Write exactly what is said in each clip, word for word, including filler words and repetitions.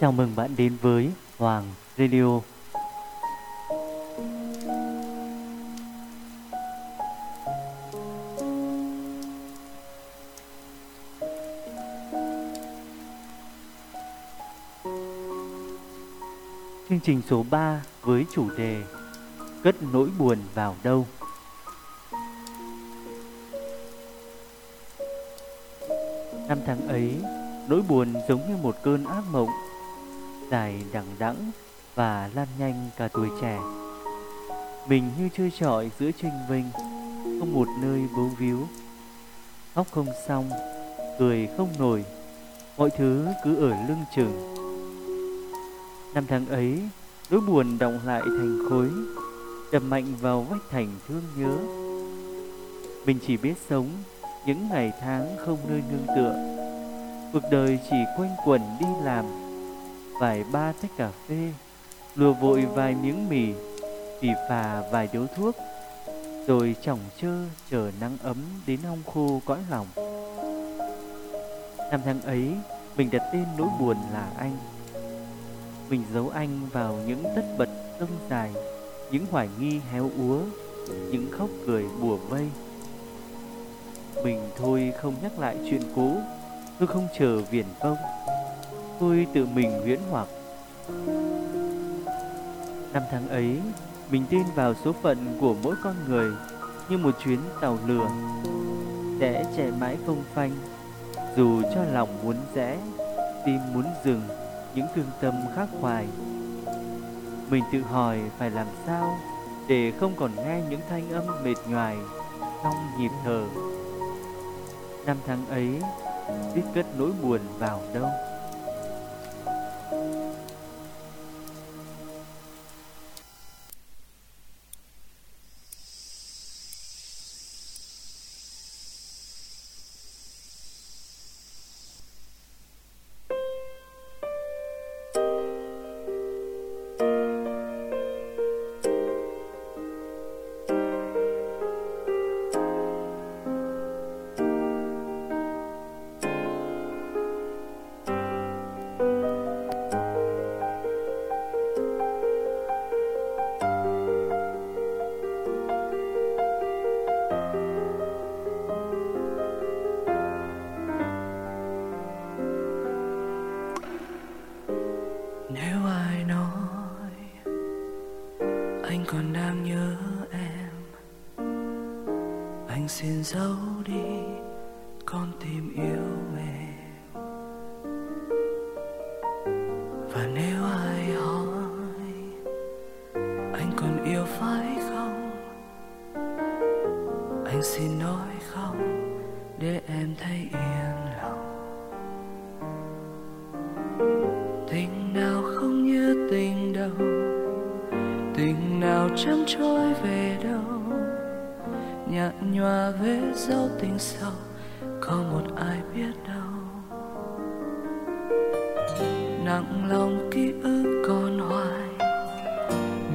Chào mừng bạn đến với Hoàng Radio. Chương trình số ba với chủ đề Cất nỗi buồn vào đâu. Năm tháng ấy, nỗi buồn giống như một cơn ác mộng, dài đằng đẵng và lan nhanh cả tuổi trẻ. Mình như chơi chọi giữa chênh vênh, không một nơi vấu víu. Khóc không xong, cười không nổi, mọi thứ cứ ở lưng chừng. Năm tháng ấy, nỗi buồn đọng lại thành khối, đập mạnh vào vách thành thương nhớ. Mình chỉ biết sống những ngày tháng không nơi nương tựa. Cuộc đời chỉ quanh quẩn đi làm, vài ba tách cà phê, lùa vội vài miếng mì, phì phà vài điếu thuốc, rồi chỏng chơ chờ nắng ấm đến hong khô cõi lòng. Năm tháng ấy, mình đặt tên nỗi buồn là anh. Mình giấu anh vào những tất bật dông dài, những hoài nghi héo úa, những khóc cười bủa vây. Mình thôi không nhắc lại chuyện cũ, tôi không chờ viển vông, tôi tự mình huyễn hoặc. Năm tháng ấy, mình tin vào số phận của mỗi con người như một chuyến tàu lửa, sẽ chạy mãi không phanh, dù cho lòng muốn rẽ, tim muốn dừng những thương tâm khác hoài. Mình tự hỏi phải làm sao để không còn nghe những thanh âm mệt nhoài trong nhịp thở. Năm tháng ấy, biết cất nỗi buồn vào đâu. Còn đang nhớ em, anh xin giấu đi con tim yêu mềm. Và nếu ai hỏi anh còn yêu phải không, anh xin nói không để em thấy yên lòng. Tình nào không như tình đâu, tình nào chẳng trôi về đâu, nhạt nhòa vết dấu tình sâu, có một ai biết đâu. Nặng lòng ký ức còn hoài,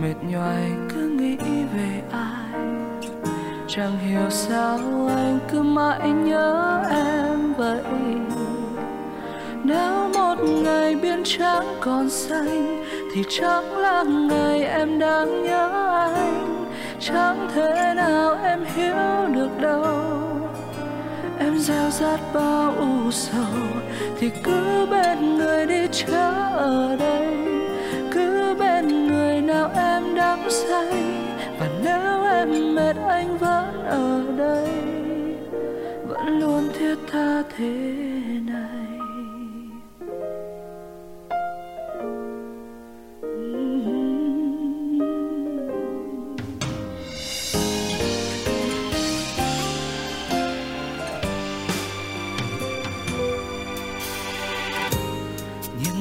mệt nhoài cứ nghĩ về ai. Chẳng hiểu sao anh cứ mãi nhớ em vậy. Nếu một ngày biên trắng còn xanh, thì chẳng là ngày em đang nhớ anh. Chẳng thể nào em hiểu được đâu. Em gieo rát bao u sầu, thì cứ bên người đi chớ ở đây. Cứ bên người nào em đắm say. Và nếu em mệt anh vẫn ở đây, vẫn luôn thiết tha thế này.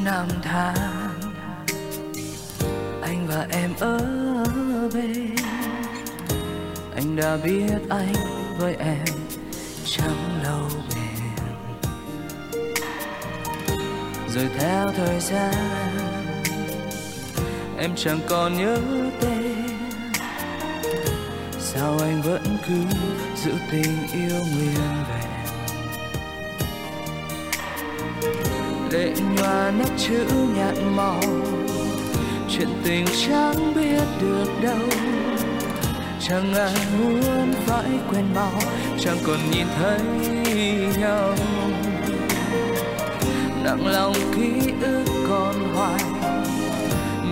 Năm tháng anh và em ở bên, anh đã biết anh với em chẳng lâu bền. Rồi theo thời gian em chẳng còn nhớ tên, sao anh vẫn cứ giữ tình yêu nguyên vẹn. để nhòa nét chữ nhạt màu. Chuyện tình chẳng biết được đâu, chẳng ai muốn phải quên mau, chẳng còn nhìn thấy nhau. Nặng lòng ký ức còn hoài,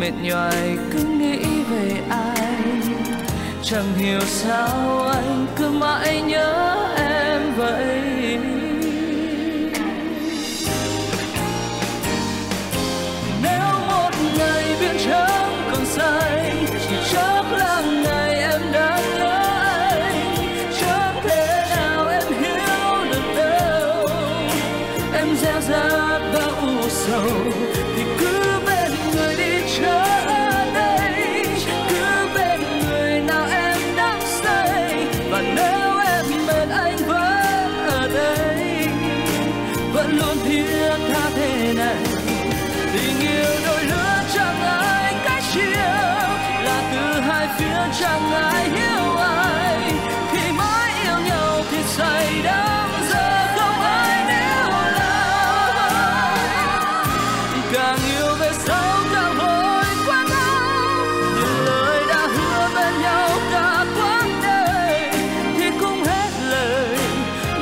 mệt nhoài cứ nghĩ về ai. Chẳng hiểu sao anh cứ mãi nhớ em vậy. Nếu một ngày biên trắng còn say, chỉ chắc là ngày em đã nhớ anh. Chẳng thể nào em hiểu được đâu, em gieo ra bao u sầu. Thì cứ bên người đi chơi, luôn thiết tha thế này. Tình yêu đôi lứa chẳng ai cách chia, là từ hai phía chẳng ai hiểu ai. Khi mãi yêu nhau thì say đắm, giờ không ai nếu là càng yêu về sau càng vội quá đau. Những lời đã hứa bên nhau cả quãng đời thì cũng hết lời,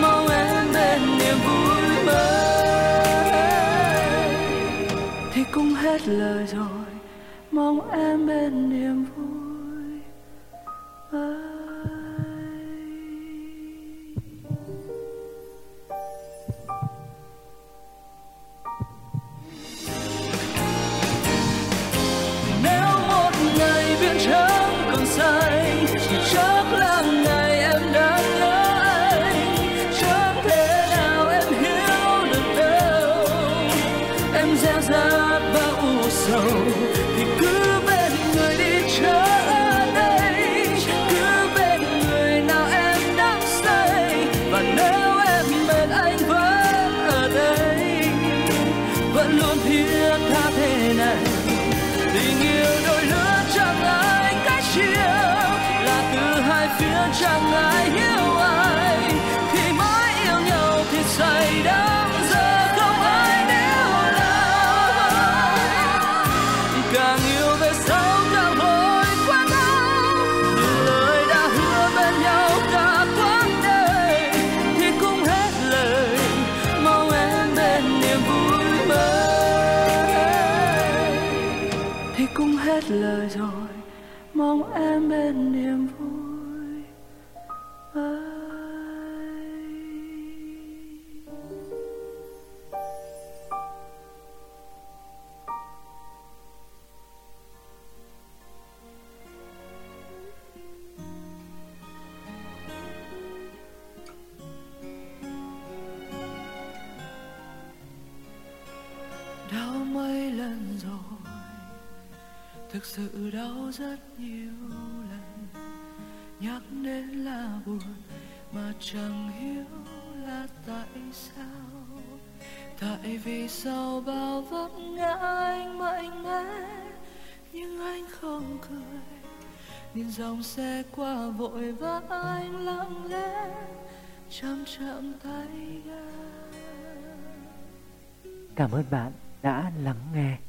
mong em bên niềm vui cũng hết lời rồi, mong em bên niềm vui ơi. Nếu một ngày biển trắng còn say, chỉ chắc là ngày em đã nhớ anh. Chẳng thể nào em hiểu được đâu, em gieo ra thì cứ bên người đi chơi. Ở đây cứ bên người nào em đang say, và nếu em bên anh vẫn ở đây, vẫn luôn thiết tha thế này. Tình yêu đôi lứa chẳng ai cách chia, là từ hai phía chẳng ai hiểu ai. Khi mãi yêu nhau thì say đắm, giờ không ai nếu càng yêu về sau càng vội quá đau. Những lời đã hứa bên nhau cả quãng đời thì cũng hết lời, mong em bên niềm vui mới. Thì cũng hết lời rồi, mong em bên niềm vui mới. Thực sự đau rất nhiều lần, nhắc đến là buồn mà chẳng hiểu là tại sao. Tại vì sau bao vấp ngã anh mạnh mẽ, nhưng anh không cười. Nhìn dòng xe qua vội vã anh lặng lẽ, chậm chậm tay ga. Cảm ơn bạn đã lắng nghe.